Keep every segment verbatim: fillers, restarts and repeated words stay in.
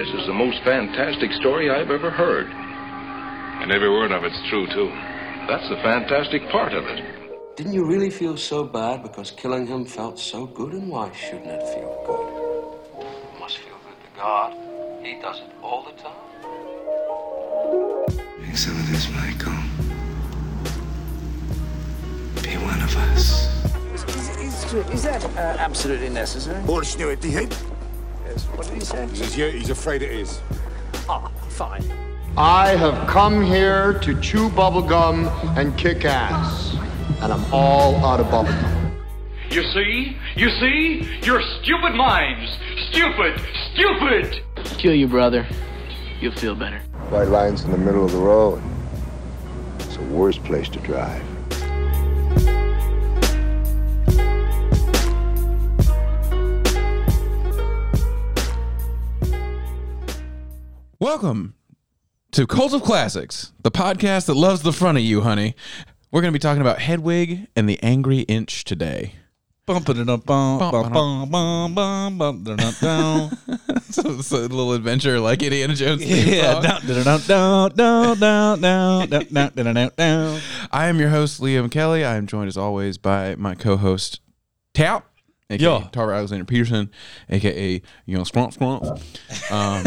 This is the most fantastic story I've ever heard. And every word of it's true, too. That's the fantastic part of it. Didn't you really feel so bad because killing him felt so good? And why shouldn't it feel good? It must feel good to God. He does it all the time. Make some of this, Michael. Be one of us. Is, is, is, is that uh, absolutely necessary? Or it the head? Yes. What did he say? He's, he's afraid it is. Ah, oh, fine. I have come here to chew bubblegum and kick ass. And I'm all out of bubblegum. You see? You see? Your stupid minds. Stupid. Stupid. Kill your brother. You'll feel better. White line's in the middle of the road. It's the worst place to drive. Welcome to Cult of Classics, the podcast that loves the front of you, honey. We're going to be talking about Hedwig and the Angry Inch today. Bump it up, bump, bump, bump, bump, bump, bump. They're not down. So it's a little adventure like Indiana Jones. Yeah, down, down, down, down, down, down, down, down, down. I am your host, Liam Kelly. I am joined as always by my co-host Tau, aka Yo. Trevor Alexander Peterson, aka you know Squomp Squomp. Um,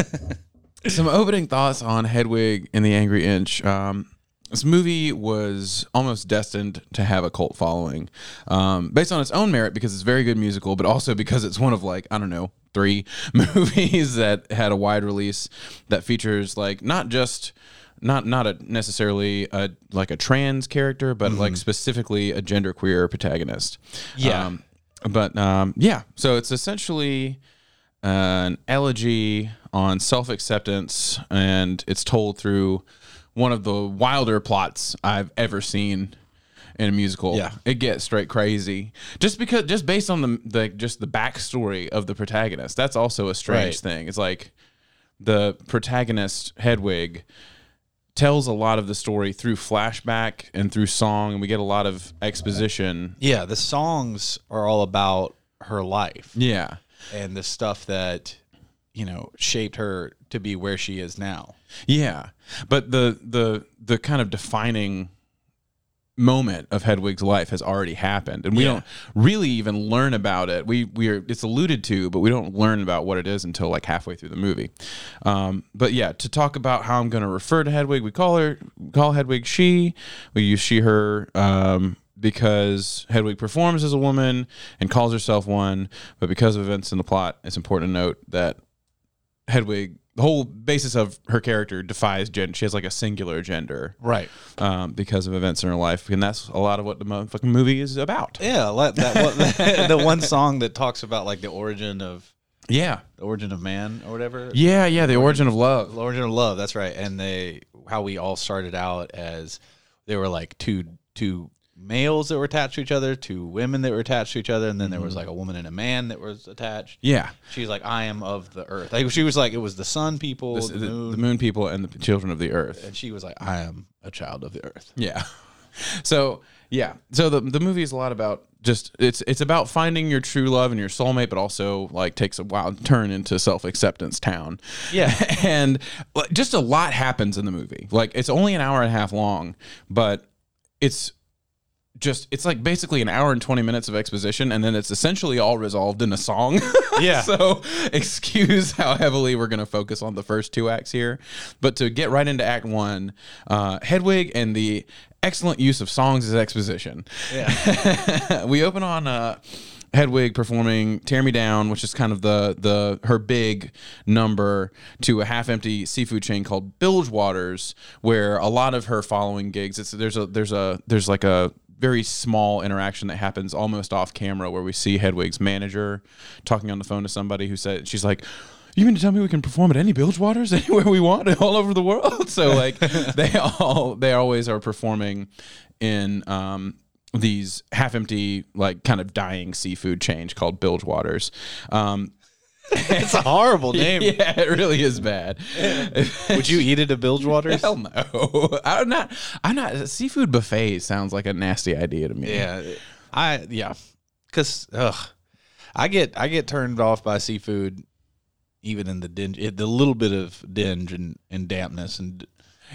Some opening thoughts on Hedwig and the Angry Inch. Um, this movie was almost destined to have a cult following um, based on its own merit because it's a very good musical, but also because it's one of like, I don't know, three movies that had a wide release that features like not just... Not not a necessarily a, like a trans character, but mm-hmm. like specifically a genderqueer protagonist. Yeah. Um, but um, yeah, so it's essentially... an elegy on self-acceptance, and it's told through one of the wilder plots I've ever seen in a musical. Yeah, it gets straight crazy just because just based on the, the just the backstory of the protagonist. That's also a strange right. thing. It's like the protagonist Hedwig tells a lot of the story through flashback and through song, and we get a lot of exposition. Yeah, the songs are all about her life. Yeah. And the stuff that, you know, shaped her to be where she is now. Yeah. But the the the kind of defining moment of Hedwig's life has already happened. And we yeah. don't really even learn about it. We we are it's alluded to, but we don't learn about what it is until like halfway through the movie. Um, but yeah, to talk about how I'm gonna refer to Hedwig, we call her we call Hedwig she. We use she her um because Hedwig performs as a woman and calls herself one, but because of events in the plot, it's important to note that Hedwig, the whole basis of her character defies gender. She has like a singular gender. Right. Um, because of events in her life. And that's a lot of what the motherfucking movie is about. Yeah. That, that, the one song that talks about like the origin of... Yeah. The origin of man or whatever. Yeah, yeah. The origin, origin of love. The origin of love. That's right. And they how we all started out as they were like two two... males that were attached to each other, two women that were attached to each other, and then there was like a woman and a man that was attached. Yeah, she's like, I am of the earth. Like she was like, it was the sun people, the, the, the, moon. the moon people, and the children of the earth. And she was like, I am a child of the earth. Yeah. So yeah, so the the movie is a lot about just it's it's about finding your true love and your soulmate, but also like takes a wild turn into self acceptance town. Yeah, and just a lot happens in the movie. Like it's only an hour and a half long, but it's. Just it's like basically an hour and twenty minutes of exposition, and then it's essentially all resolved in a song. Yeah. So excuse how heavily we're going to focus on the first two acts here, but to get right into Act One, uh, Hedwig and the excellent use of songs as exposition. Yeah. We open on uh, Hedwig performing "Tear Me Down," which is kind of the the her big number, to a half-empty seafood chain called Bilgewaters, where a lot of her following gigs. It's there's a there's a there's like a very small interaction that happens almost off camera where we see Hedwig's manager talking on the phone to somebody who said, she's like, you mean to tell me we can perform at any Bilgewaters anywhere we want all over the world? So like they all, they always are performing in, um, these half empty, like kind of dying seafood chain called Bilgewaters. Um, It's a horrible name. Yeah, it really is bad. Would you eat it at Bilgewaters? Hell no. I'm not. I'm not. A seafood buffet sounds like a nasty idea to me. Yeah, I yeah, because I get I get turned off by seafood even in the din- it, the little bit of dinge and, and dampness and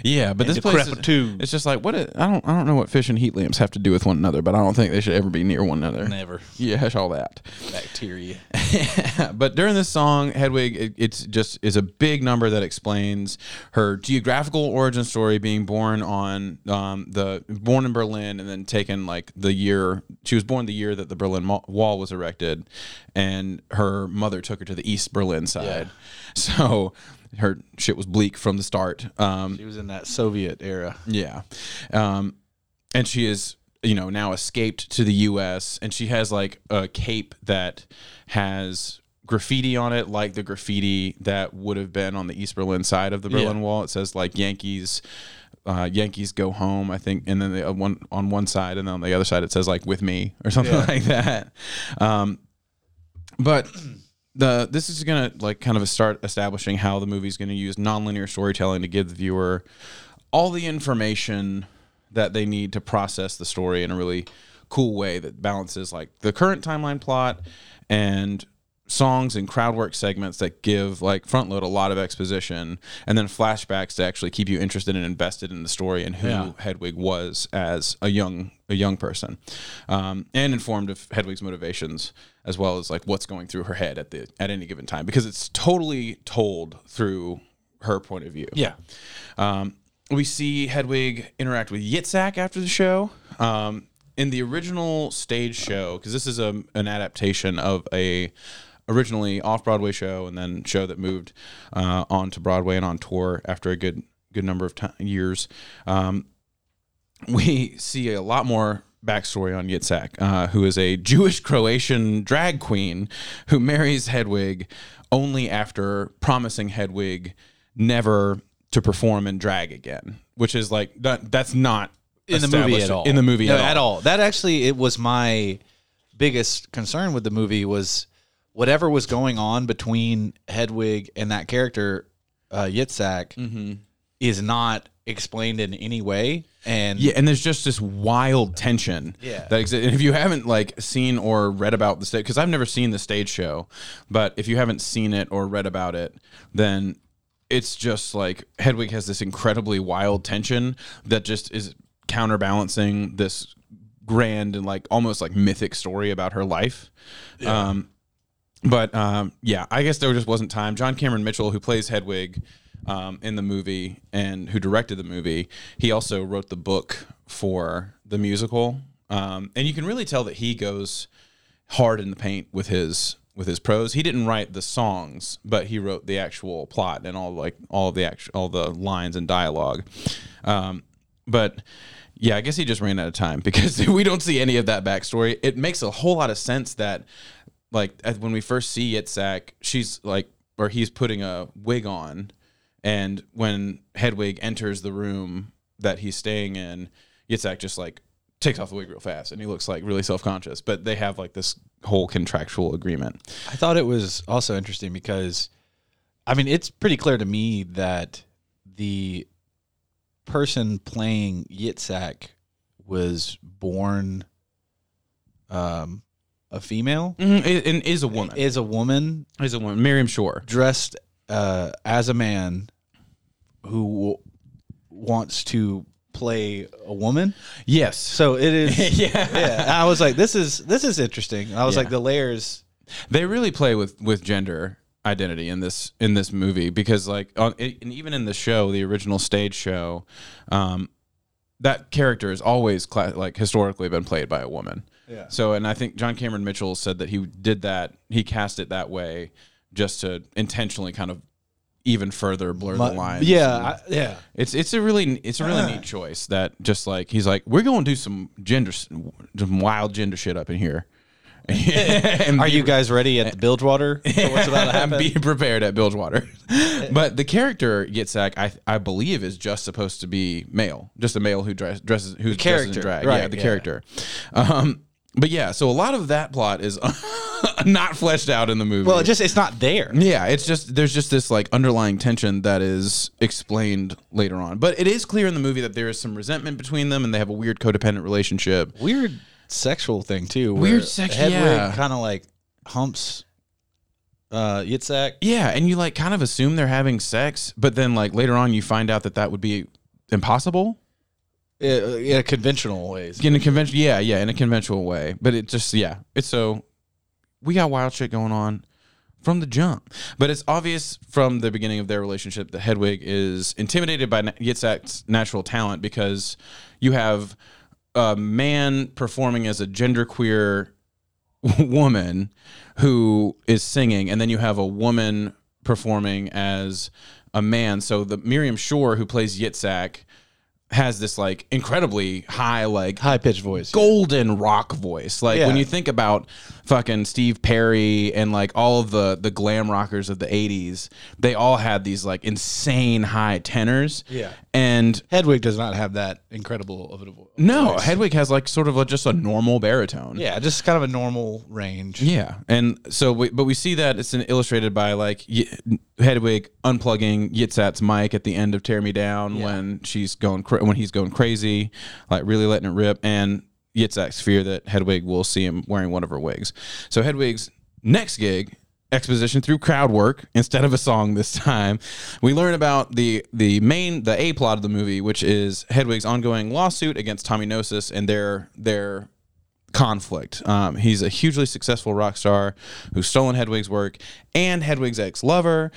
yeah, but and this place is, it's just like what it, I don't I don't know what fish and heat lamps have to do with one another, but I don't think they should ever be near one another. Never. Yeah, hush all that bacteria. But during this song, Hedwig it, it's just is a big number that explains her geographical origin story, being born on um the born in Berlin and then taken like the year she was born the year that the Berlin Wall was erected, and her mother took her to the East Berlin side. Yeah. So her shit was bleak from the start. Um, she was in that Soviet era. Yeah. Um, and she is, you know, now escaped to the U S And she has, like, a cape that has graffiti on it, like the graffiti that would have been on the East Berlin side of the Berlin yeah. Wall. It says, like, Yankees uh, Yankees go home, I think. And then they, uh, one on one side, and then on the other side it says, like, with me or something yeah. like that. Um, but... The, this is going to like kind of start establishing how the movie's going to use nonlinear storytelling to give the viewer all the information that they need to process the story in a really cool way that balances like the current timeline plot and songs and crowd work segments that give like front load a lot of exposition and then flashbacks to actually keep you interested and invested in the story and who yeah. Hedwig was as a young a young person um, and informed of Hedwig's motivations, as well as like what's going through her head at the at any given time, because it's totally told through her point of view. Yeah, um, we see Hedwig interact with Yitzhak after the show. Um, in the original stage show, because this is a an adaptation of a originally off Broadway show and then show that moved uh, on to Broadway and on tour after a good good number of t- years. Um, we see a lot more backstory on Yitzhak, uh, who is a Jewish Croatian drag queen who marries Hedwig only after promising Hedwig never to perform in drag again, which is like that, that's not in the movie at all. In the movie no, at, all. at all. That actually it was my biggest concern with the movie was whatever was going on between Hedwig and that character uh, Yitzhak mm-hmm. is not explained in any way. And yeah, and there's just this wild tension yeah. that exists. And if you haven't like seen or read about the stage, because I've never seen the stage show, but if you haven't seen it or read about it, then it's just like Hedwig has this incredibly wild tension that just is counterbalancing this grand and like almost like mythic story about her life. Yeah. Um, but um, yeah, I guess there just wasn't time. John Cameron Mitchell, who plays Hedwig, Um, in the movie and who directed the movie, he also wrote the book for the musical, um, and you can really tell that he goes hard in the paint with his with his prose. He didn't write the songs, but he wrote the actual plot and all like all the act- all the lines and dialogue. Um, but yeah, I guess he just ran out of time because we don't see any of that backstory. It makes a whole lot of sense that like when we first see Yitzhak, she's like or he's putting a wig on. And when Hedwig enters the room that he's staying in, Yitzhak just like takes off the wig real fast and he looks like really self-conscious. But they have like this whole contractual agreement. I thought it was also interesting because, I mean, it's pretty clear to me that the person playing Yitzhak was born um, a female. Mm-hmm. And is a woman. Is a woman. Is a woman. Miriam Shore. Dressed Uh, as a man who w- wants to play a woman. Yes. So it is. yeah. yeah. I was like, this is this is interesting. I was yeah. like, the layers. They really play with, with gender identity in this in this movie because like on, and even in the show, the original stage show, um, that character has always cla- like historically been played by a woman. Yeah. So and I think John Cameron Mitchell said that he did that. He cast it that way just to intentionally kind of even further blur the lines. Yeah, I, yeah. It's it's a really it's a really uh. neat choice that just like he's like we're going to do some gender some wild gender shit up in here. Are you guys ready at the Bilgewater? For what's about to happen? Be prepared at Bilgewater. But the character Yitzhak, I I believe, is just supposed to be male, just a male who dress, dresses who's dressed in drag. Right, yeah, the yeah. character. Um, but yeah, so a lot of that plot is not fleshed out in the movie. Well, it just it's not there. Yeah, it's just there's just this like underlying tension that is explained later on. But it is clear in the movie that there is some resentment between them and they have a weird codependent relationship. Weird sexual thing too. Weird sexual. Hedwig yeah. kind of like humps Uh, Yitzhak. Yeah, and you like kind of assume they're having sex, but then like later on you find out that that would be impossible. In a conventional way. In a conventional, yeah, yeah, in a conventional way. But it just, yeah, it's so we got wild shit going on from the jump. But it's obvious from the beginning of their relationship that Hedwig is intimidated by Yitzhak's natural talent, because you have a man performing as a genderqueer woman who is singing, and then you have a woman performing as a man. So the Miriam Shore, who plays Yitzhak, has this like incredibly high, like high pitched voice, golden rock voice. Like yeah. when you think about fucking Steve Perry and like all of the, the glam rockers of the eighties, they all had these like insane high tenors. Yeah. And Hedwig does not have that incredible of a voice. No, Hedwig has like sort of a, just a normal baritone. Yeah. Just kind of a normal range. Yeah. And so, we, but we see that it's an illustrated by like Hedwig unplugging Yitzhak's mic at the end of Tear Me Down yeah. when she's going crazy. When he's going crazy, like really letting it rip, and Yitzhak's fear that Hedwig will see him wearing one of her wigs. So Hedwig's next gig, exposition through crowd work instead of a song this time, we learn about the the main the A plot of the movie, which is Hedwig's ongoing lawsuit against Tommy Gnosis and their their conflict. Um, he's a hugely successful rock star who's stolen Hedwig's work and Hedwig's ex-lover.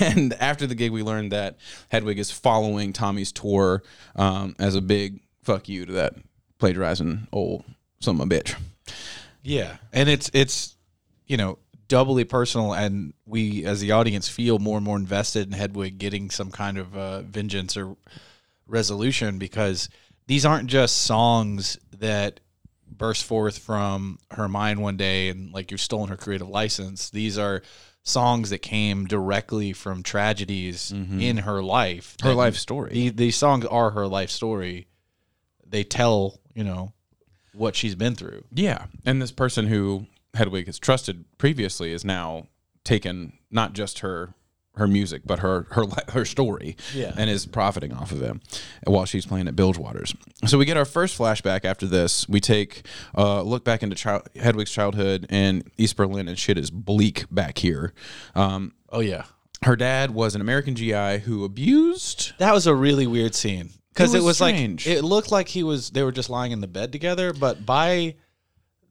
And after the gig, we learned that Hedwig is following Tommy's tour um, as a big fuck you to that plagiarizing old son of a bitch. Yeah, and it's it's you know doubly personal, and we as the audience feel more and more invested in Hedwig getting some kind of uh, vengeance or resolution, because these aren't just songs that burst forth from her mind one day and like you've stolen her creative license. These are songs that came directly from tragedies mm-hmm. in her life. Her life story. These, these songs are her life story. They tell, you know, what she's been through. Yeah. And this person who Hedwig has trusted previously is now taken not just her her music, but her her her story, yeah. and is profiting off of them while she's playing at Bilgewaters. So we get our first flashback after this. We take a look back into child, Hedwig's childhood in East Berlin, and shit is bleak back here. Um, oh, yeah. Her dad was an American G I who abused... That was a really weird scene. Because it was, it was like... It looked like he was. They were just lying in the bed together, but by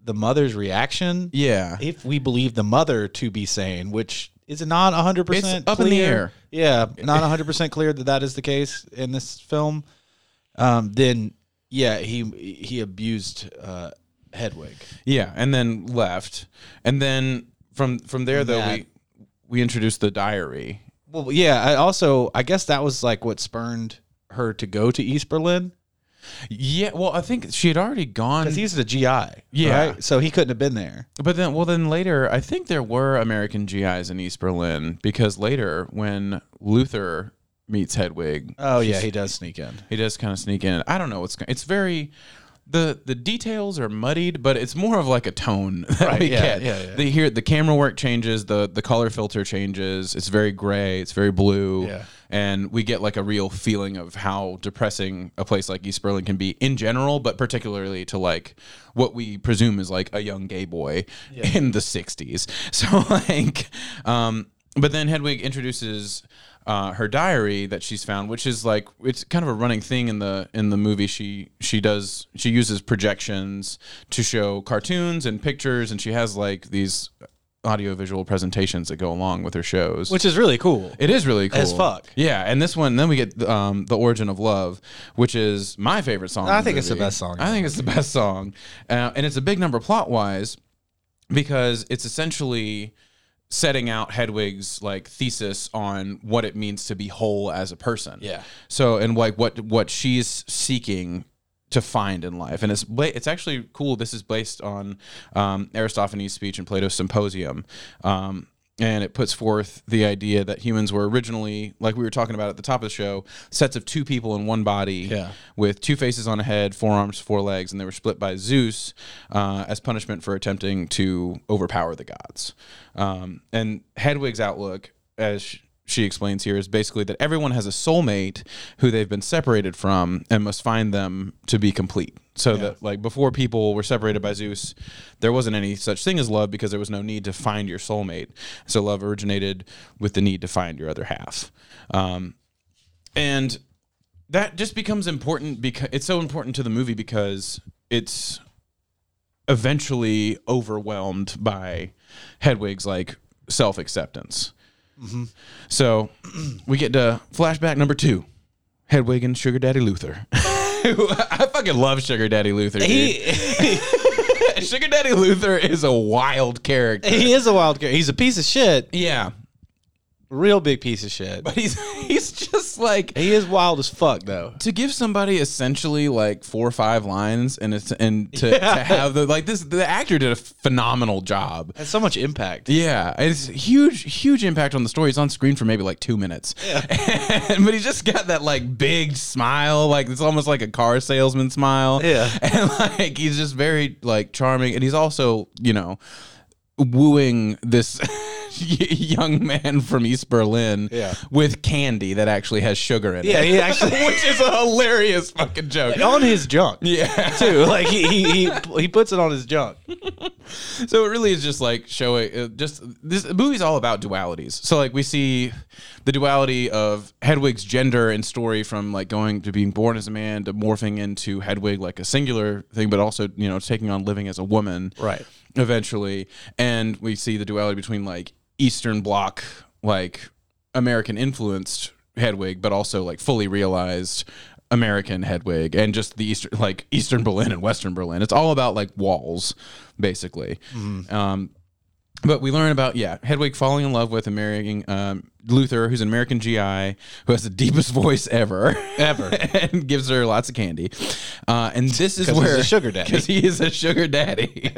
the mother's reaction, yeah, if we believe the mother to be sane, which... Is it not one hundred percent clear? It's up in the air. Yeah, not one hundred percent clear that that is the case in this film. Um, then, yeah, he he abused uh, Hedwig. Yeah, and then left. And then from from there, and though, that, we we introduced the diary. Well, yeah, I also, I guess that was like what spurned her to go to East Berlin. Yeah, well, I think she had already gone. Because he's the G I, yeah. Right? So he couldn't have been there. But then, well, then later, I think there were American G Is in East Berlin, because later when Luther meets Hedwig. Oh, yeah, he does sneak in. He does kind of sneak in. I don't know. It's, it's very, the the details are muddied, but it's more of like a tone that right, we yeah, get. Yeah, yeah. The, here, the camera work changes, the, the color filter changes. It's very gray. It's very blue. Yeah. And we get like a real feeling of how depressing a place like East Berlin can be in general, but particularly to like what we presume is like a young gay boy yeah. in the sixties. So like, um, but then Hedwig introduces uh, her diary that she's found, which is like, it's kind of a running thing in the in the movie. She she does she uses projections to show cartoons and pictures, and she has like these audiovisual presentations that go along with her shows, which is really cool. It is really cool as fuck. Yeah, and this one, then we get um, The Origin of Love, which is my favorite song. I think it's the best song. I think it's the best song, uh, and it's a big number plot wise, because it's essentially setting out Hedwig's like thesis on what it means to be whole as a person. Yeah. So and like what what she's seeking to find in life, and it's it's actually cool. This is based on um, Aristophanes' speech in Plato's Symposium, um, and it puts forth the idea that humans were originally, like we were talking about at the top of the show, sets of two people in one body, yeah. with two faces on a head, four arms, four legs, and they were split by Zeus uh, as punishment for attempting to overpower the gods. Um, and Hedwig's outlook as she, she explains here, is basically that everyone has a soulmate who they've been separated from and must find them to be complete. So yeah. that, like, before people were separated by Zeus, there wasn't any such thing as love because there was no need to find your soulmate. So love originated with the need to find your other half. Um, and that just becomes important because it's so important to the movie because it's eventually overwhelmed by Hedwig's, like, self-acceptance. Mm-hmm. So we get to flashback number two, Hedwig and Sugar Daddy Luther. I fucking love Sugar Daddy Luther, dude. He, Sugar Daddy Luther is a wild character. He is a wild character. He's a piece of shit. Yeah. Real big piece of shit. But he's he's just like... He is wild as fuck, though. To give somebody essentially like four or five lines and it's, and to, yeah. to have... the Like, this, the actor did a phenomenal job. That's so much impact. Yeah. It's huge, huge impact on the story. He's on screen for maybe like two minutes. Yeah. And, but he's just got that like big smile. Like, it's almost like a car salesman smile. Yeah. And like, he's just very like charming. And he's also, you know, wooing this... young man from East Berlin yeah. with candy that actually has sugar in it. Yeah, he actually, which is a hilarious fucking joke on his junk. Yeah, too. Like he he he, he puts it on his junk. So it really is just like showing. Just this movie's all about dualities. So like we see the duality of Hedwig's gender and story from like going to being born as a man to morphing into Hedwig like a singular thing, but also you know taking on living as a woman. Right. Eventually, and we see the duality between like. Eastern Bloc, like American influenced Hedwig, but also like fully realized American Hedwig, and just the Eastern, like Eastern Berlin and Western Berlin. It's all about like walls, basically. Mm-hmm. Um, but we learn about yeah Hedwig falling in love with and marrying um, Luther, who's an American G I who has the deepest voice ever, ever, and gives her lots of candy. Uh, and this is where he's a sugar daddy because he is a sugar daddy.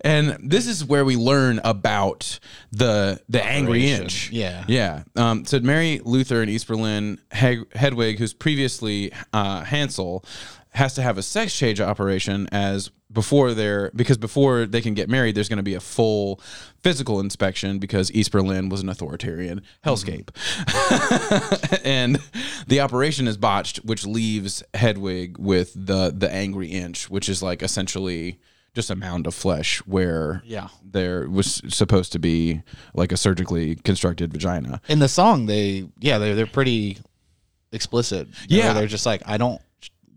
And this is where we learn about the the Angry Inch. Yeah, yeah. Um, so marry Luther in East Berlin, Hedwig, who's previously uh, Hansel, has to have a sex change operation as. Before they're because before they can get married, there's going to be a full physical inspection because East Berlin was an authoritarian hellscape, mm-hmm. And the operation is botched, which leaves Hedwig with the the Angry Inch, which is like essentially just a mound of flesh where yeah. there was supposed to be like a surgically constructed vagina. In the song, they yeah they they're pretty explicit. Yeah, they're just like I don't.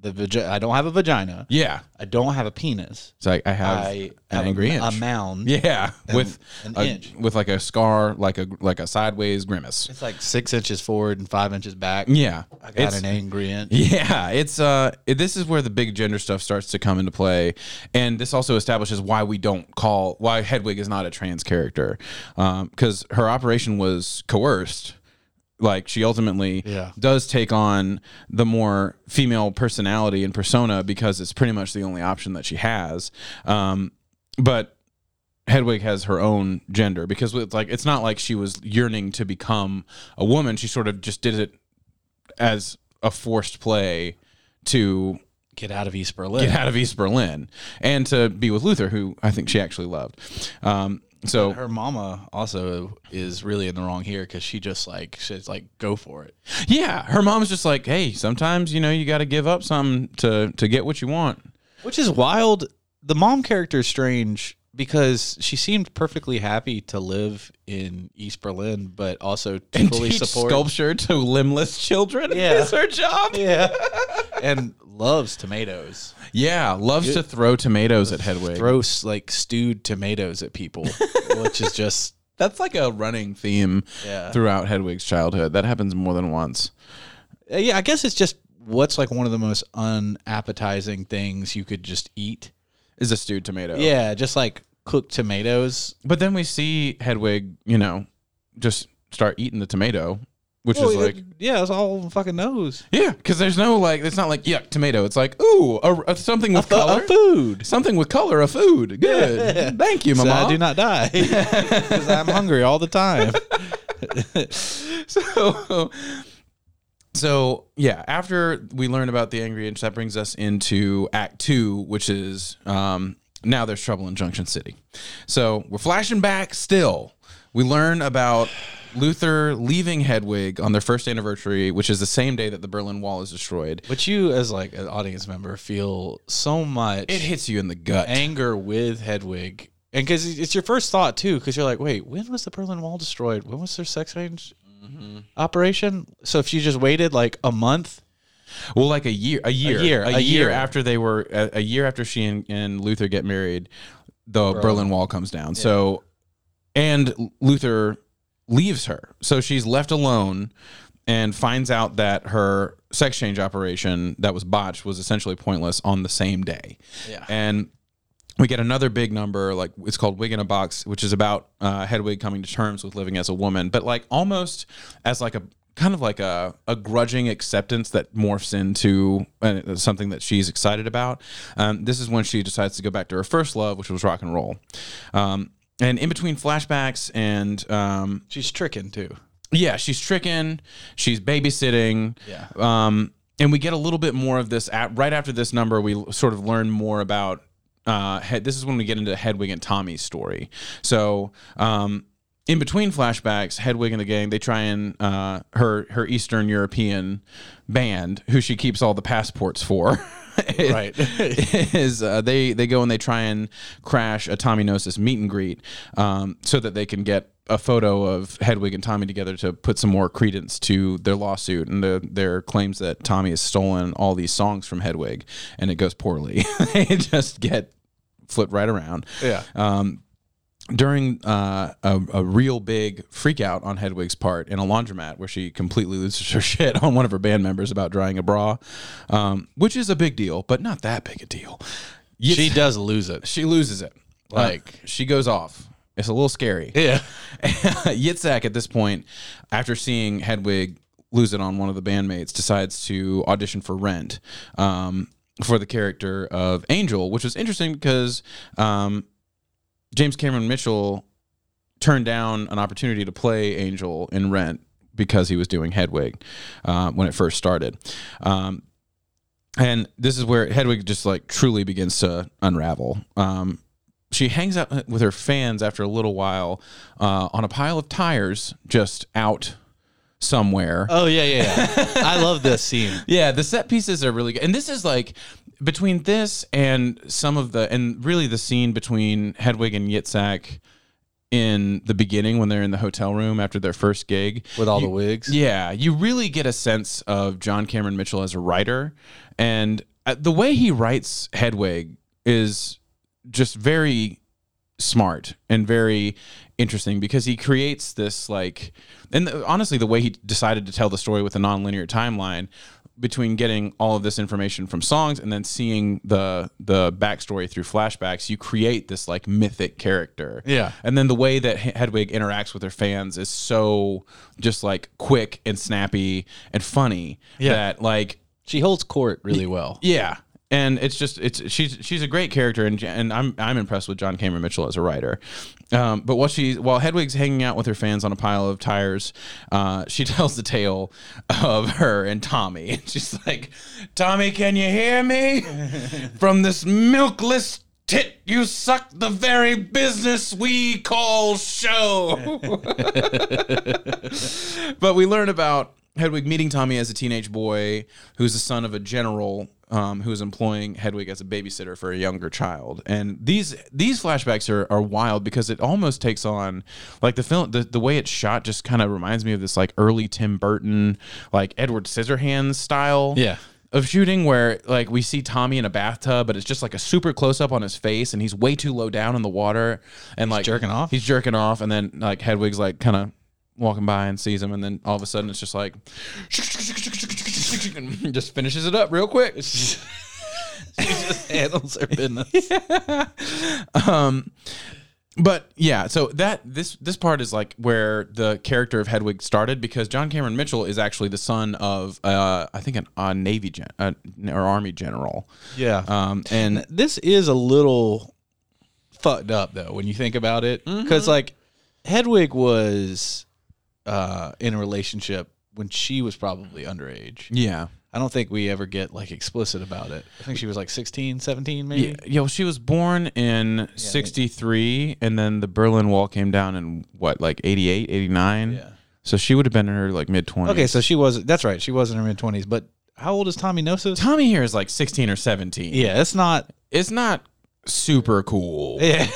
The vagi- I don't have a vagina. Yeah. I don't have a penis. So I, I have I an have angry a, inch. A mound. Yeah. With an a, inch. With like a scar, like a like a sideways grimace. It's like six inches forward and five inches back. Yeah. I got it's, an angry inch. Yeah. It's uh it, this is where the big gender stuff starts to come into play. And this also establishes why we don't call why Hedwig is not a trans character. Um, because her operation was coerced. Like she ultimately yeah. does take on the more female personality and persona because it's pretty much the only option that she has. Um, but Hedwig has her own gender because it's like, it's not like she was yearning to become a woman. She sort of just did it as a forced play to get out of East Berlin, get out of East Berlin and to be with Luther, who I think she actually loved. Um, So and her mama also is really in the wrong here because she just like she's like go for it. Yeah, her mom's just like, hey, sometimes you know you got to give up something to to get what you want, which is wild. The mom character is strange because she seemed perfectly happy to live in East Berlin, but also to and fully teach support sculpture to limbless children. Yeah, is her job. Yeah, and loves tomatoes. Yeah, loves Good. to throw tomatoes loves at Hedwig. Throws like stewed tomatoes at people, which is just that's like a running theme yeah. throughout Hedwig's childhood. That happens more than once. Yeah, I guess it's just what's like one of the most unappetizing things you could just eat is a stewed tomato. Yeah, just like cooked tomatoes. But then we see Hedwig, you know, just start eating the tomato. Which well, is like... It, yeah, it's all fucking nose. Yeah, because there's no like... It's not like, yuck, tomato. It's like, ooh, a, a, something with a, color. A food. Something with color, a food. Good. Yeah. Thank you, Mama. So I do not die. Because I'm hungry all the time. so... So, yeah, after we learn about the Angry Inch, that brings us into Act Two, which is... Um, now there's trouble in Junction City. So, we're flashing back still. We learn about... Luther leaving Hedwig on their first anniversary, which is the same day that the Berlin Wall is destroyed. But you, as like an audience member, feel so much. It hits you in the gut. Anger with Hedwig. And because it's your first thought, too, because you're like, wait, when was the Berlin Wall destroyed? When was their sex change mm-hmm. operation? So if she just waited like a month. Well, like a year, a year, a year, a, a year after they were, a, a year after she and, and Luther get married, the Berlin, Berlin Wall comes down. Yeah. So, and Luther leaves her. So she's left alone and finds out that her sex change operation that was botched was essentially pointless on the same day. Yeah. And we get another big number, like it's called Wig in a Box, which is about uh, Hedwig coming to terms with living as a woman, but like almost as like a, kind of like a, a grudging acceptance that morphs into uh, something that she's excited about. Um, this is when she decides to go back to her first love, which was rock and roll. Um, and in between flashbacks and... Um, she's tricking, too. Yeah, she's tricking. She's babysitting. Yeah. Um, and we get a little bit more of this. At, right after this number, we sort of learn more about... Uh, Hed, this is when we get into Hedwig and Tommy's story. So... Um, In between flashbacks, Hedwig and the gang, they try and uh, her her Eastern European band, who she keeps all the passports for, is, right? is uh, they they go and they try and crash a Tommy Gnosis meet and greet, um, so that they can get a photo of Hedwig and Tommy together to put some more credence to their lawsuit and the, their claims that Tommy has stolen all these songs from Hedwig, and it goes poorly. They just get flipped right around. Yeah. Um, During uh, a, a real big freak out on Hedwig's part in a laundromat where she completely loses her shit on one of her band members about drying a bra, um, which is a big deal, but not that big a deal. It's, she does lose it. She loses it. Like, uh, she goes off. It's a little scary. Yeah. Yitzhak, at this point, after seeing Hedwig lose it on one of the bandmates, decides to audition for Rent um, for the character of Angel, which was interesting because... Um, James Cameron Mitchell turned down an opportunity to play Angel in Rent because he was doing Hedwig uh, when it first started. Um, and this is where Hedwig just like truly begins to unravel. Um, she hangs out with her fans after a little while uh, on a pile of tires just out somewhere. Oh, yeah, yeah. I love this scene. Yeah, the set pieces are really good. And this is like... Between this and some of the, and really the scene between Hedwig and Yitzhak in the beginning when they're in the hotel room after their first gig. With all you, the wigs. Yeah. You really get a sense of John Cameron Mitchell as a writer. And the way he writes Hedwig is just very smart and very interesting because he creates this like, and the, honestly, the way he decided to tell the story with a nonlinear timeline between getting all of this information from songs and then seeing the the backstory through flashbacks, you create this like mythic character. Yeah. And then the way that Hedwig interacts with her fans is so just like quick and snappy and funny. Yeah. That like she holds court really well. Yeah. And it's just it's she's she's a great character, and and I'm I'm impressed with John Cameron Mitchell as a writer. Um, but while she's while Hedwig's hanging out with her fans on a pile of tires, uh, she tells the tale of her and Tommy, and she's like, "Tommy, can you hear me? From this milkless tit, you suck the very business we call show." But we learn about Hedwig meeting Tommy as a teenage boy who's the son of a general. Um, who is employing Hedwig as a babysitter for a younger child. And these these flashbacks are, are wild because it almost takes on, like the film, the, the way it's shot just kind of reminds me of this like early Tim Burton, like Edward Scissorhands style yeah. of shooting where like we see Tommy in a bathtub, but it's just like a super close up on his face and he's way too low down in the water. And he's like jerking off. He's jerking off. And then like Hedwig's like kind of walking by and sees him. And then all of a sudden it's just like... and just finishes it up real quick. She just handles her business. Yeah. Um, but yeah, so that this this part is like where the character of Hedwig started because John Cameron Mitchell is actually the son of uh, I think an uh, Navy gen- uh, or Army general. Yeah. Um, and this is a little fucked up though when you think about it because mm-hmm. like Hedwig was uh, in a relationship. When she was probably underage. Yeah. I don't think we ever get, like, explicit about it. I think she was, like, sixteen, seventeen, maybe? Yeah, yeah well, she was born in sixty-three, yeah, and then the Berlin Wall came down in, what, like, eighty-eight, eighty-nine? Yeah. So she would have been in her like mid twenties. Okay, so she was, that's right, she was in her mid twenties. But how old is Tommy Gnosis? Tommy here is like sixteen or seventeen. Yeah, it's not... It's not super cool. Yeah.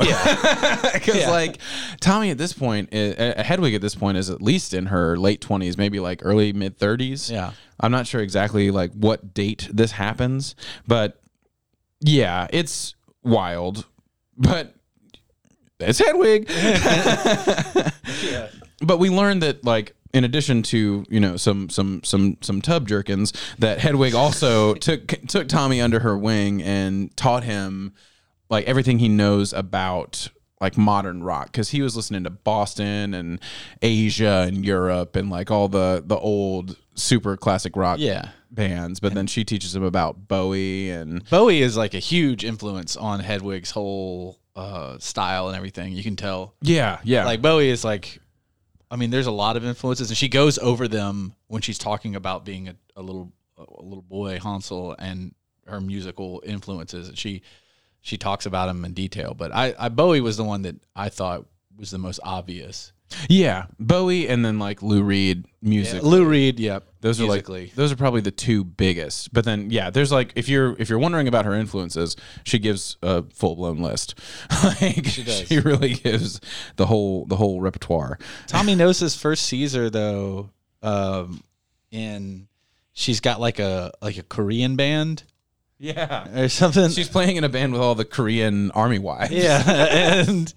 Yeah. Because yeah. like Tommy at this point, is, uh, Hedwig at this point is at least in her late twenties, maybe like early mid thirties. Yeah. I'm not sure exactly like what date this happens, but yeah, it's wild, but it's Hedwig. Yeah. But we learned that like, in addition to, you know, some some some some tub jerkins, that Hedwig also took took Tommy under her wing and taught him like everything he knows about like modern rock, because he was listening to Boston and Asia and Europe and like all the the old super classic rock yeah. bands. But and then she teaches him about Bowie, and Bowie is like a huge influence on Hedwig's whole uh, style and everything. You can tell. Yeah, yeah. Like Bowie is like. I mean, there's a lot of influences, and she goes over them when she's talking about being a, a little a little boy, Hansel, and her musical influences. And she she talks about them in detail. But I, I Bowie was the one that I thought was the most obvious. Yeah, Bowie, and then like Lou Reed music. Yeah, Lou Reed, yeah, those musically. are like those are probably the two biggest. But then yeah, there's like if you're if you're wondering about her influences, she gives a full blown list. Like she does. She really gives the whole the whole repertoire. Tommy Gnosis first sees her though, um, in she's got like a like a Korean band. Yeah, or something. She's playing in a band with all the Korean army wives. Yeah, and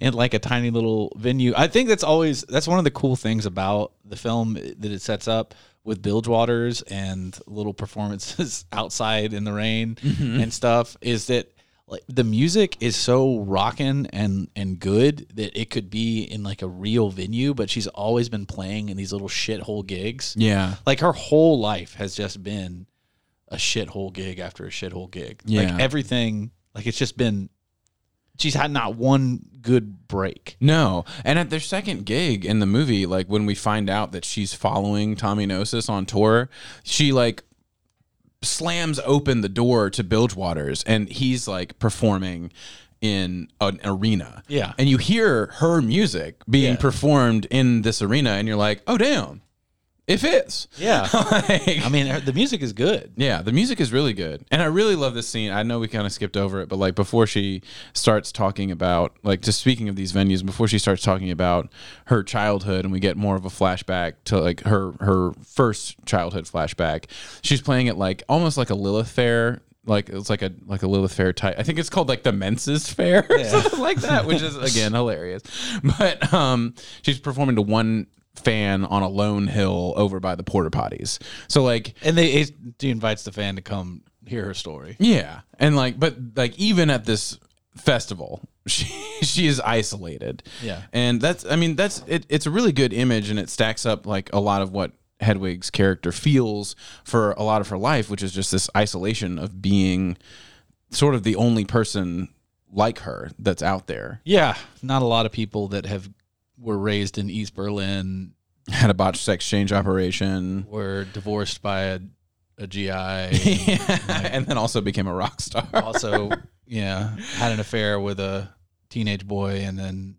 and like a tiny little venue. I think that's always that's one of the cool things about the film that it sets up with Bilgewaters and little performances outside in the rain mm-hmm. and stuff. Is that like the music is so rockin' and and good that it could be in like a real venue, but she's always been playing in these little shithole gigs. Yeah, like her whole life has just been a shithole gig after a shithole gig. Yeah. Like everything, like it's just been, she's had not one good break. No. And at their second gig in the movie, like when we find out that she's following Tommy Gnosis on tour, she like slams open the door to Bilgewaters and he's like performing in an arena. Yeah. And you hear her music being yeah. performed in this arena and you're like, oh, damn. If it's yeah, like, I mean the music is good. Yeah, the music is really good, and I really love this scene. I know we kind of skipped over it, but like before she starts talking about like just speaking of these venues, before she starts talking about her childhood, and we get more of a flashback to like her her first childhood flashback. She's playing it like almost like a Lilith Fair. Like it's like a like a Lilith Fair type. I think it's called like the Menses Fair or yeah. something like that, which is again hilarious. But um, she's performing to one fan on a lone hill over by the porta potties. So like, and they he invites the fan to come hear her story. Yeah, and like, but like even at this festival, she she is isolated. Yeah, and that's I mean that's it, it's a really good image, and it stacks up like a lot of what Hedwig's character feels for a lot of her life, which is just this isolation of being sort of the only person like her that's out there. Yeah, not a lot of people that have were raised in East Berlin, had a botched sex change operation, were divorced by a, a G I, and, yeah. like, and then also became a rock star. Also, yeah, had an affair with a teenage boy, and then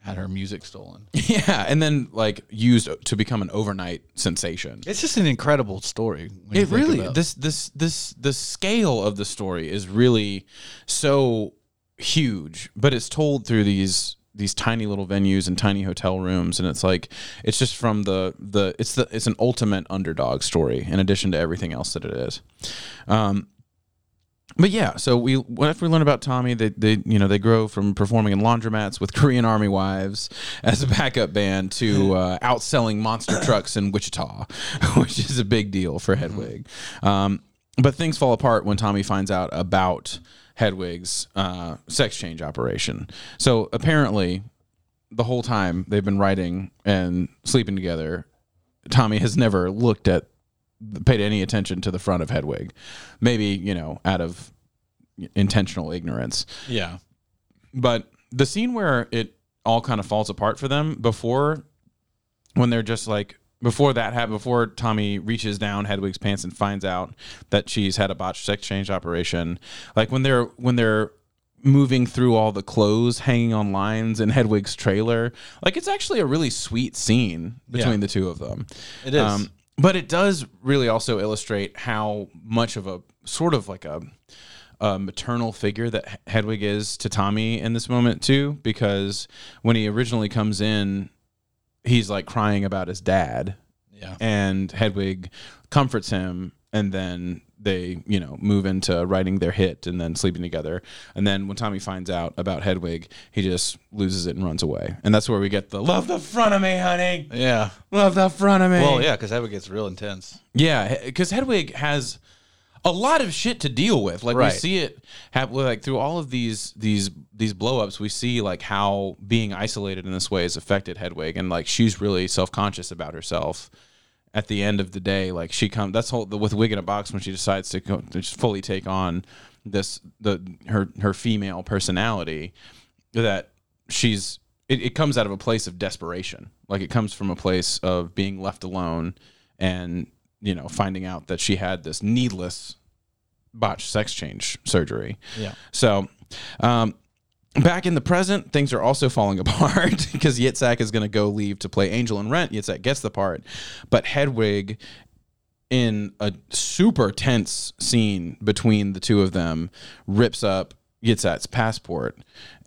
had her music stolen. Yeah, and then like used to become an overnight sensation. It's just an incredible story. It really about. this this this the scale of the story is really so huge, but it's told through these. these tiny little venues and tiny hotel rooms. And it's like, it's just from the, the, it's the, it's an ultimate underdog story in addition to everything else that it is. Um, but yeah, so we, after we learn about Tommy, they, they, you know, they grow from performing in laundromats with Korean army wives as a backup band to uh, outselling monster trucks in Wichita, which is a big deal for Hedwig. Um, but things fall apart when Tommy finds out about Hedwig's uh, sex change operation. So apparently, the whole time they've been writing and sleeping together, Tommy has never looked at, paid any attention to the front of Hedwig. Maybe, you know, out of intentional ignorance. Yeah. But the scene where it all kind of falls apart for them before, when they're just like, Before that happened, before Tommy reaches down Hedwig's pants and finds out that she's had a botched sex change operation, like when they're when they're moving through all the clothes, hanging on lines in Hedwig's trailer. Like, it's actually a really sweet scene between yeah. the two of them. It is. Um, but it does really also illustrate how much of a sort of like a, a maternal figure that Hedwig is to Tommy in this moment too, because when he originally comes in, he's like crying about his dad. Yeah. And Hedwig comforts him, and then they, you know, move into writing their hit and then sleeping together. And then when Tommy finds out about Hedwig, he just loses it and runs away. And that's where we get the love the front of me, honey. Yeah. Love the front of me. Well, yeah, because Hedwig gets real intense. Yeah, because Hedwig has a lot of shit to deal with. Like, right. we see it have, like, through all of these these these blow-ups, we see, like, how being isolated in this way has affected Hedwig. And, like, she's really self-conscious about herself. At the end of the day, like, she comes. That's whole, with Wig in a Box, when she decides to, go, to just fully take on this the her her female personality. That she's it, it comes out of a place of desperation. Like, it comes from a place of being left alone, and you know finding out that she had this needless botched sex change surgery. Yeah. So. Um, Back in the present, things are also falling apart because Yitzhak is going to go leave to play Angel in Rent. Yitzhak gets the part, but Hedwig, in a super tense scene between the two of them, rips up Yitzhak's passport,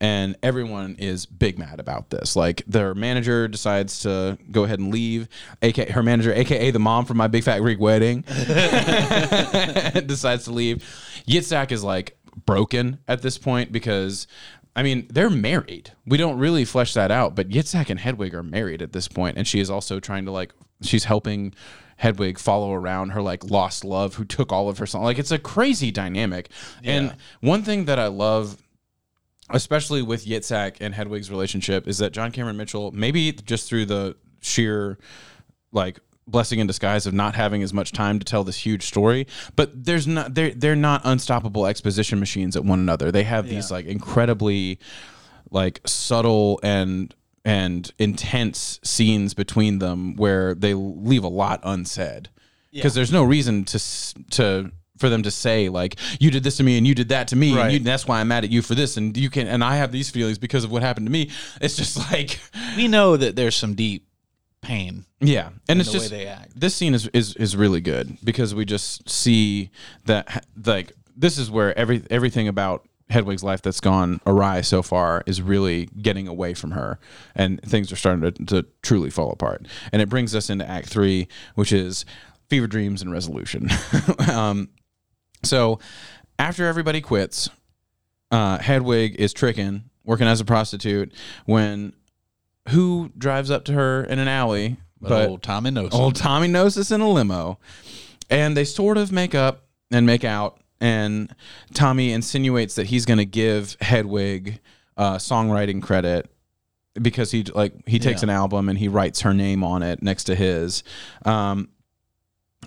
and everyone is big mad about this. Like, their manager decides to go ahead and leave, aka her manager, aka the mom from My Big Fat Greek Wedding, decides to leave. Yitzhak is like broken at this point because. I mean, they're married. We don't really flesh that out, but Yitzhak and Hedwig are married at this point, and she is also trying to, like, she's helping Hedwig follow around her, like, lost love who took all of her songs. Like, it's a crazy dynamic. Yeah. And one thing that I love, especially with Yitzhak and Hedwig's relationship, is that John Cameron Mitchell, maybe just through the sheer, like, blessing in disguise of not having as much time to tell this huge story, but there's not they're they're not unstoppable exposition machines at one another. They have yeah. these like incredibly like subtle and and intense scenes between them where they leave a lot unsaid because yeah. there's no reason to to for them to say like, you did this to me and you did that to me right. and you, that's why I'm mad at you for this and you can and I have these feelings because of what happened to me. It's just like we know that there's some deep pain. Yeah. And it's the just way they act. This scene is, is is really good because we just see that like this is where every everything about Hedwig's life that's gone awry so far is really getting away from her, and things are starting to, to truly fall apart. And it brings us into act three, which is fever dreams and resolution. um so after everybody quits, uh Hedwig is tricking, working as a prostitute, when who drives up to her in an alley? But, but old Tommy Gnosis. Old Tommy Gnosis in a limo. And they sort of make up and make out. And Tommy insinuates that he's going to give Hedwig uh, songwriting credit because he like he takes yeah. an album and he writes her name on it next to his. Um,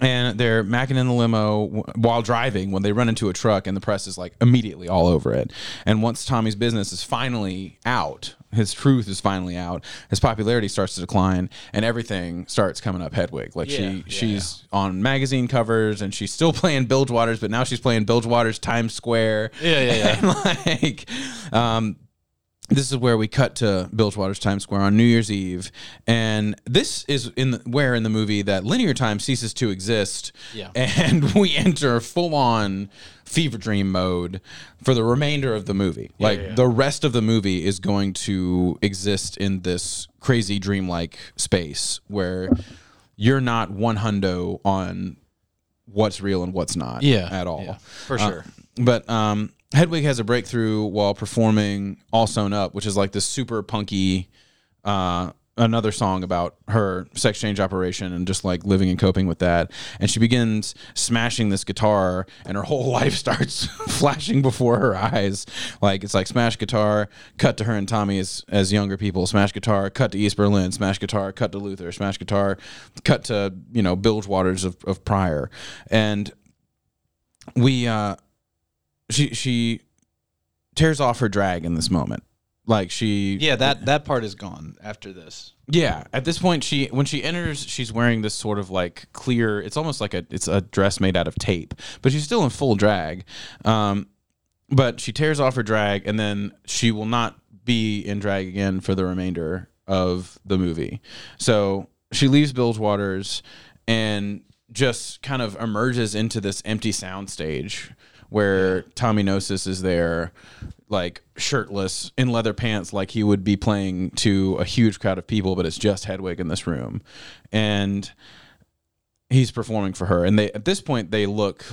and they're macking in the limo w- while driving when they run into a truck, and the press is like immediately all over it. And once Tommy's business is finally out, his truth is finally out, his popularity starts to decline, and everything starts coming up Hedwig. Like yeah, she, yeah, she's yeah. on magazine covers, and she's still playing Bilgewaters, but now she's playing Bilgewaters Times Square. Yeah, yeah, yeah. And like, um, this is where we cut to Bilgewaters Times Square on New Year's Eve, and this is in the, where in the movie that linear time ceases to exist, yeah. and we enter full-on fever dream mode for the remainder of the movie. Yeah, like, yeah. the rest of the movie is going to exist in this crazy dreamlike space where you're not one hundo on what's real and what's not yeah, at all. Yeah, for sure. Uh, but... um Hedwig has a breakthrough while performing All Sewn Up, which is like this super punky, uh, another song about her sex change operation and just like living and coping with that. And she begins smashing this guitar, and her whole life starts flashing before her eyes. Like, it's like smash guitar, cut to her and Tommy as, as younger people, smash guitar, cut to East Berlin, smash guitar, cut to Luther, smash guitar, cut to, you know, Bilgewaters of, of Pryor. And we, uh, She she tears off her drag in this moment. Like she Yeah, that, that part is gone after this. Yeah. At this point she when she enters, she's wearing this sort of like clear, it's almost like a it's a dress made out of tape, but she's still in full drag. Um But she tears off her drag, and then she will not be in drag again for the remainder of the movie. So she leaves Bilgewaters and just kind of emerges into this empty soundstage where Tommy Gnosis is there, like, shirtless, in leather pants, like he would be playing to a huge crowd of people, but it's just Hedwig in this room. And he's performing for her. And they at this point, they look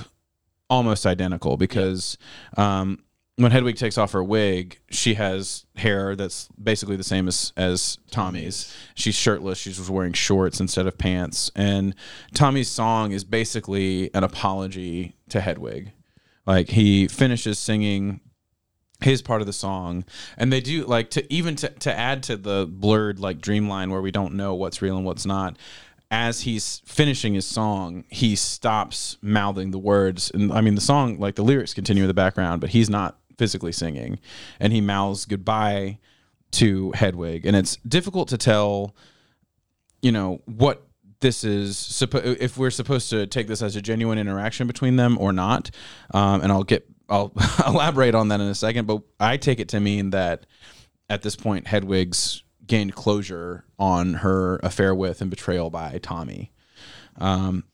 almost identical because um, when Hedwig takes off her wig, she has hair that's basically the same as, as Tommy's. She's shirtless. She's wearing shorts instead of pants. And Tommy's song is basically an apology to Hedwig. Like, he finishes singing his part of the song, and they do, like, to even to, to add to the blurred, like, dreamline where we don't know what's real and what's not. As he's finishing his song, he stops mouthing the words, and I mean the song, like the lyrics continue in the background, but he's not physically singing, and he mouths goodbye to Hedwig, and it's difficult to tell, you know, what this is supposed, if we're supposed to take this as a genuine interaction between them or not. Um, and I'll get, I'll elaborate on that in a second, but I take it to mean that at this point, Hedwig's gained closure on her affair with and betrayal by Tommy. Um,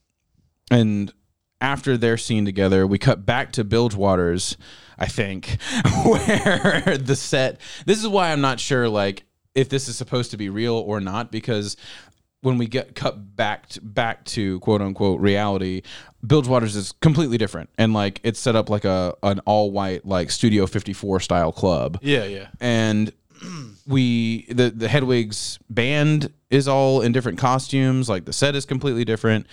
and after their scene together, we cut back to Bilgewaters, I think, where the set, this is why I'm not sure, like, if this is supposed to be real or not, because when we get cut back to, back to quote unquote reality, Bilgewaters is completely different, and like it's set up like a an all white like Studio fifty-four style club. Yeah, yeah. And we the the Hedwig's band is all in different costumes. Like the set is completely different,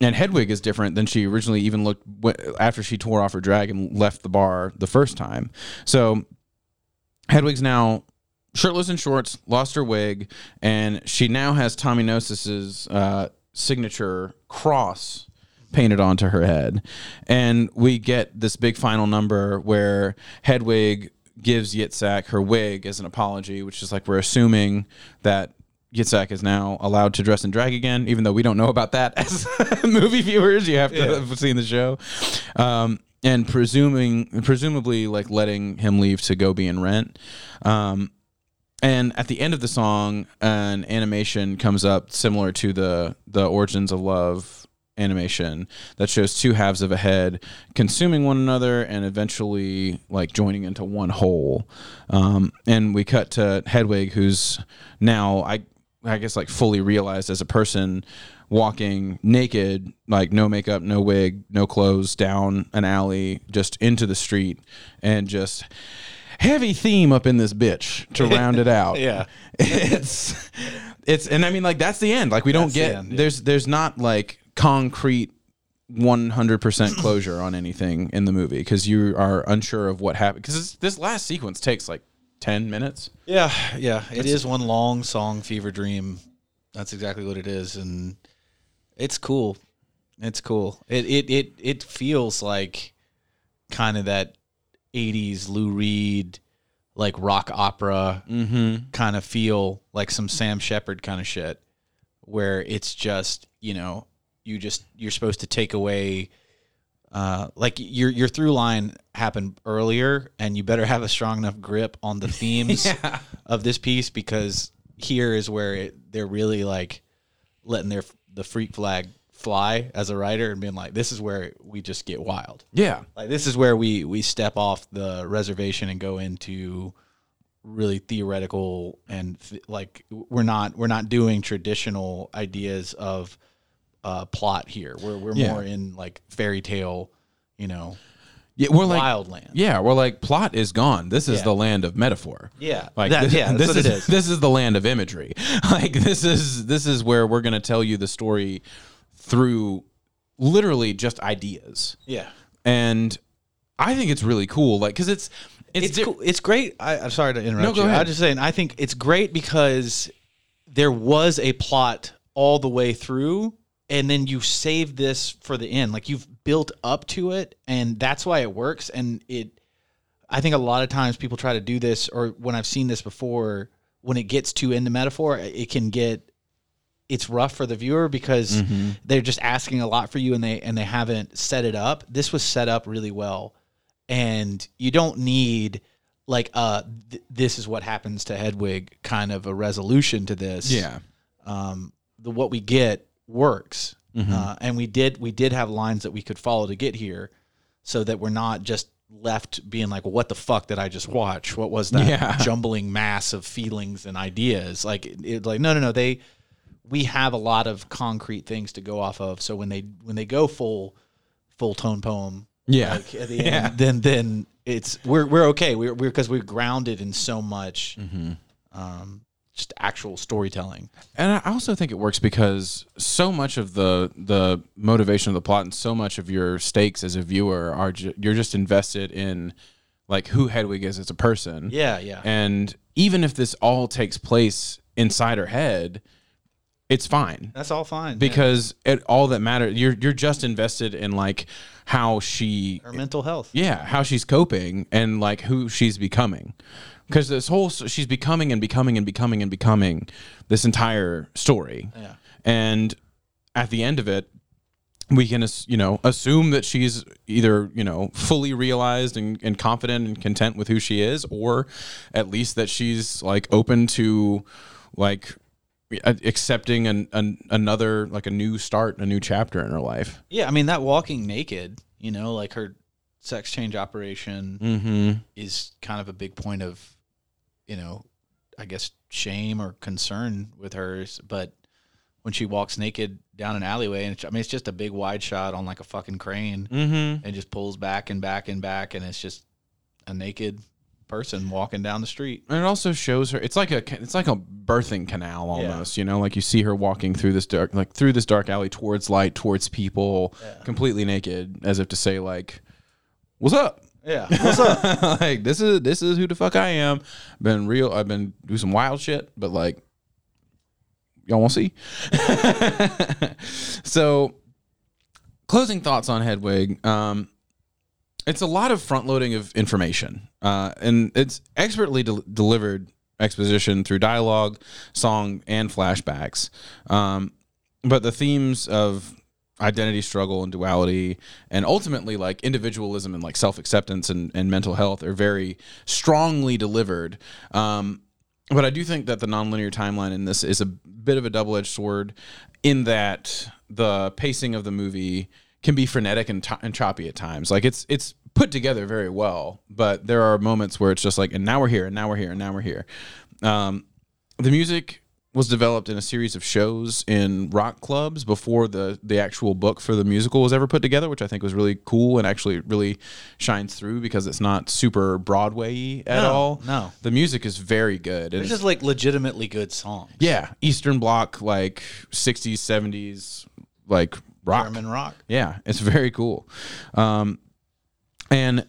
and Hedwig is different than she originally even looked after she tore off her drag and left the bar the first time. So Hedwig's now shirtless and shorts, lost her wig, and she now has Tommy Gnosis's uh, signature cross painted onto her head. And we get this big final number where Hedwig gives Yitzhak her wig as an apology, which is like we're assuming that Yitzhak is now allowed to dress in drag again, even though we don't know about that as movie viewers. You have to yeah. have seen the show. Um, and presuming, presumably like letting him leave to go be in Rent. Um, And at the end of the song, an animation comes up similar to the the Origins of Love animation that shows two halves of a head consuming one another and eventually like joining into one whole. Um, and we cut to Hedwig, who's now I I guess like fully realized as a person, walking naked, like no makeup, no wig, no clothes, down an alley, just into the street, and just. Heavy theme up in this bitch to round it out. Yeah. It's, it's, and I mean, like, that's the end. Like, we don't that's get, the end, yeah. there's, there's not like concrete one hundred percent closure on anything in the movie because you are unsure of what happened. Because this last sequence takes like ten minutes. Yeah. Yeah. It that's, is one long song, Fever Dream. That's exactly what it is. And it's cool. It's cool. It, it, it, it feels like kind of that eighties Lou Reed, like rock opera mm-hmm. kind of feel, like some Sam Shepard kind of shit, where it's just, you know, you just you're supposed to take away, uh, like your your through line happened earlier, and you better have a strong enough grip on the themes yeah. of this piece, because here is where it, they're really like letting their the freak flag fly as a writer and being like, this is where we just get wild. Yeah. Like this is where we, we step off the reservation and go into really theoretical and th- like we're not, we're not doing traditional ideas of uh plot here. We're, we're yeah. more in like fairy tale, you know, yeah, we're wild like, land. Yeah. We're like plot is gone. This is yeah. the land of metaphor. Yeah. Like that, this, yeah, that's this what is, it is. This is the land of imagery. Like this is, this is where we're going to tell you the story through literally just ideas. Yeah. And I think it's really cool. Like, cause it's, it's, it's, di- cool. It's great. I, I'm sorry to interrupt no, go you. Ahead. I was just saying, I think it's great because there was a plot all the way through, and then you save this for the end. Like you've built up to it, and that's why it works. And it, I think a lot of times people try to do this, or when I've seen this before, when it gets too into metaphor, it can get, it's rough for the viewer because mm-hmm. they're just asking a lot for you, and they and they haven't set it up. This was set up really well, And you don't need like uh th- this is what happens to Hedwig kind of a resolution to this. Yeah. Um, the what we get works. Mm-hmm. Uh, and we did we did have lines that we could follow to get here, so that we're not just left being like, well, what the fuck did I just watch? What was that yeah. jumbling mass of feelings and ideas? Like, it, it, like no, no, no. They we have a lot of concrete things to go off of. So when they when they go full full tone poem, yeah, like at the end, yeah. then then it's we're we're okay. We're we're because we're grounded in so much. Mm-hmm. Um, just actual storytelling. And I also think it works because so much of the the motivation of the plot and so much of your stakes as a viewer are ju- you're just invested in like who Hedwig is as a person. Yeah, yeah. And even if this all takes place inside her head, it's fine. That's all fine. Because yeah. it all that matters you're you're just invested in like how she her mental health. Yeah, how she's coping and like who she's becoming. Because this whole she's becoming and becoming and becoming and becoming this entire story, yeah. And at the end of it, we can you know assume that she's either you know fully realized and, and confident and content with who she is, or at least that she's like open to like accepting an, an another like a new start, a new chapter in her life. Yeah, I mean that walking naked, you know, like her sex change operation mm-hmm. is kind of a big point of. You know, I guess shame or concern with hers, but when she walks naked down an alleyway, and I mean, it's just a big wide shot on like a fucking crane, mm-hmm. and just pulls back and back and back, and it's just a naked person walking down the street. And it also shows her. It's like a it's like a birthing canal almost. Yeah. You know, like you see her walking through this dark like through this dark alley towards light, towards people, yeah. completely naked, as if to say like, "What's up." Yeah, what's up? like this is this is who the fuck I am. Been real. I've been do some wild shit, but like, y'all won't see. So, closing thoughts on Hedwig. Um, it's a lot of front loading of information, uh, and it's expertly de- delivered exposition through dialogue, song, and flashbacks. Um, but the themes of identity struggle and duality and ultimately like individualism and like self-acceptance and, and mental health are very strongly delivered. Um, but I do think that the nonlinear timeline in this is a bit of a double-edged sword in that the pacing of the movie can be frenetic and, t- and choppy at times. Like it's, it's put together very well, but there are moments where it's just like, and now we're here and now we're here and now we're here. Um, the music was developed in a series of shows in rock clubs before the the actual book for the musical was ever put together, which I think was really cool and actually really shines through because it's not super Broadway-y at no, all. No, the music is very good. It's just like legitimately good songs. Yeah, Eastern Bloc, like sixties, seventies, like rock. German rock. Yeah, it's very cool. Um, and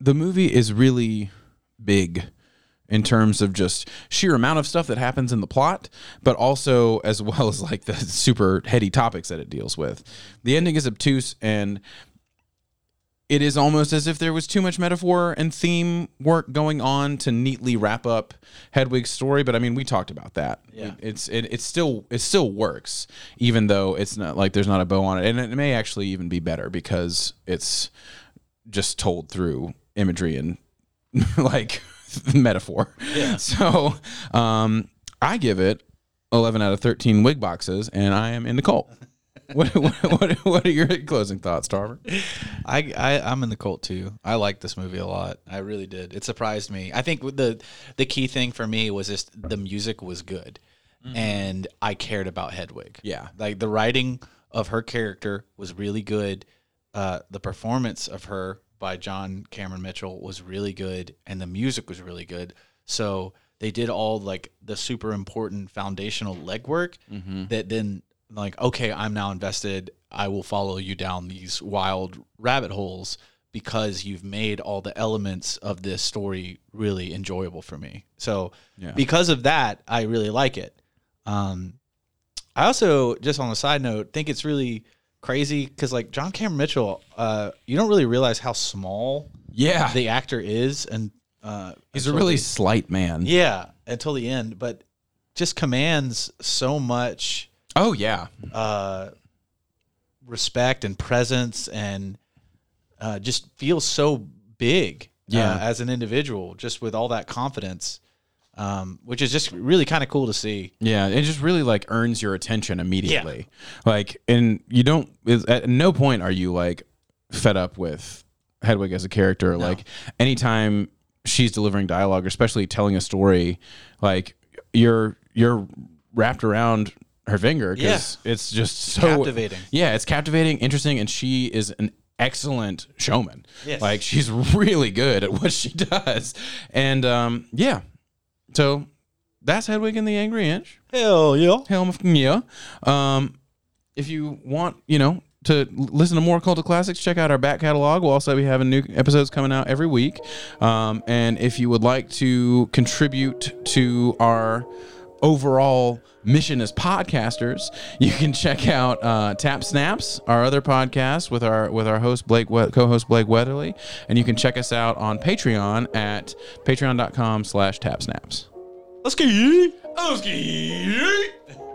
the movie is really big in terms of just sheer amount of stuff that happens in the plot, but also as well as like the super heady topics that it deals with. The ending is obtuse, and it is almost as if there was too much metaphor and theme work going on to neatly wrap up Hedwig's story. But I mean, we talked about that. Yeah. It, it's it, it still it still works, even though it's not like there's not a bow on it, and it may actually even be better because it's just told through imagery and like metaphor. Yeah. So um, I give it eleven out of thirteen wig boxes, and I am in the cult. What what, what, what are your closing thoughts, Tarver? I, I I'm in the cult too. I liked this movie a lot. I really did. It surprised me. I think the the key thing for me was just the music was good, mm-hmm. and I cared about Hedwig. Yeah, like the writing of her character was really good. Uh, the performance of her by John Cameron Mitchell was really good, and the music was really good. So they did all like the super important foundational legwork mm-hmm. that then like, okay, I'm now invested. I will follow you down these wild rabbit holes because you've made all the elements of this story really enjoyable for me. So yeah. because of that, I really like it. Um, I also, just on a side note, think it's really crazy because like John Cameron Mitchell, uh, you don't really realize how small yeah. the actor is, and uh, he's a really the, slight man. Yeah, until the end, but just commands so much. Oh yeah, uh, respect and presence, and uh, just feels so big yeah. uh, as an individual, just with all that confidence, um, which is just really kind of cool to see. Yeah, it just really like earns your attention immediately. Yeah. Like, and you don't, at no point are you like fed up with Hedwig as a character. No. Like, anytime she's delivering dialogue, especially telling a story, like you're you're wrapped around her finger because yeah. it's just so captivating. Yeah, it's captivating, interesting, and she is an excellent showman. Yes. Like, she's really good at what she does. And um, yeah, so that's Hedwig and the Angry Inch. Hell yeah, hell yeah. Um, if you want, you know, to listen to more Cult of Classics, check out our back catalog. We'll also be having new episodes coming out every week. Um, and if you would like to contribute to our overall mission as podcasters, you can check out uh, Tap Snaps, our other podcast with our with our host Blake we- co-host Blake Weatherly, and you can check us out on Patreon at patreon dot com slash Tap Snaps. Let's get it. Let's get it.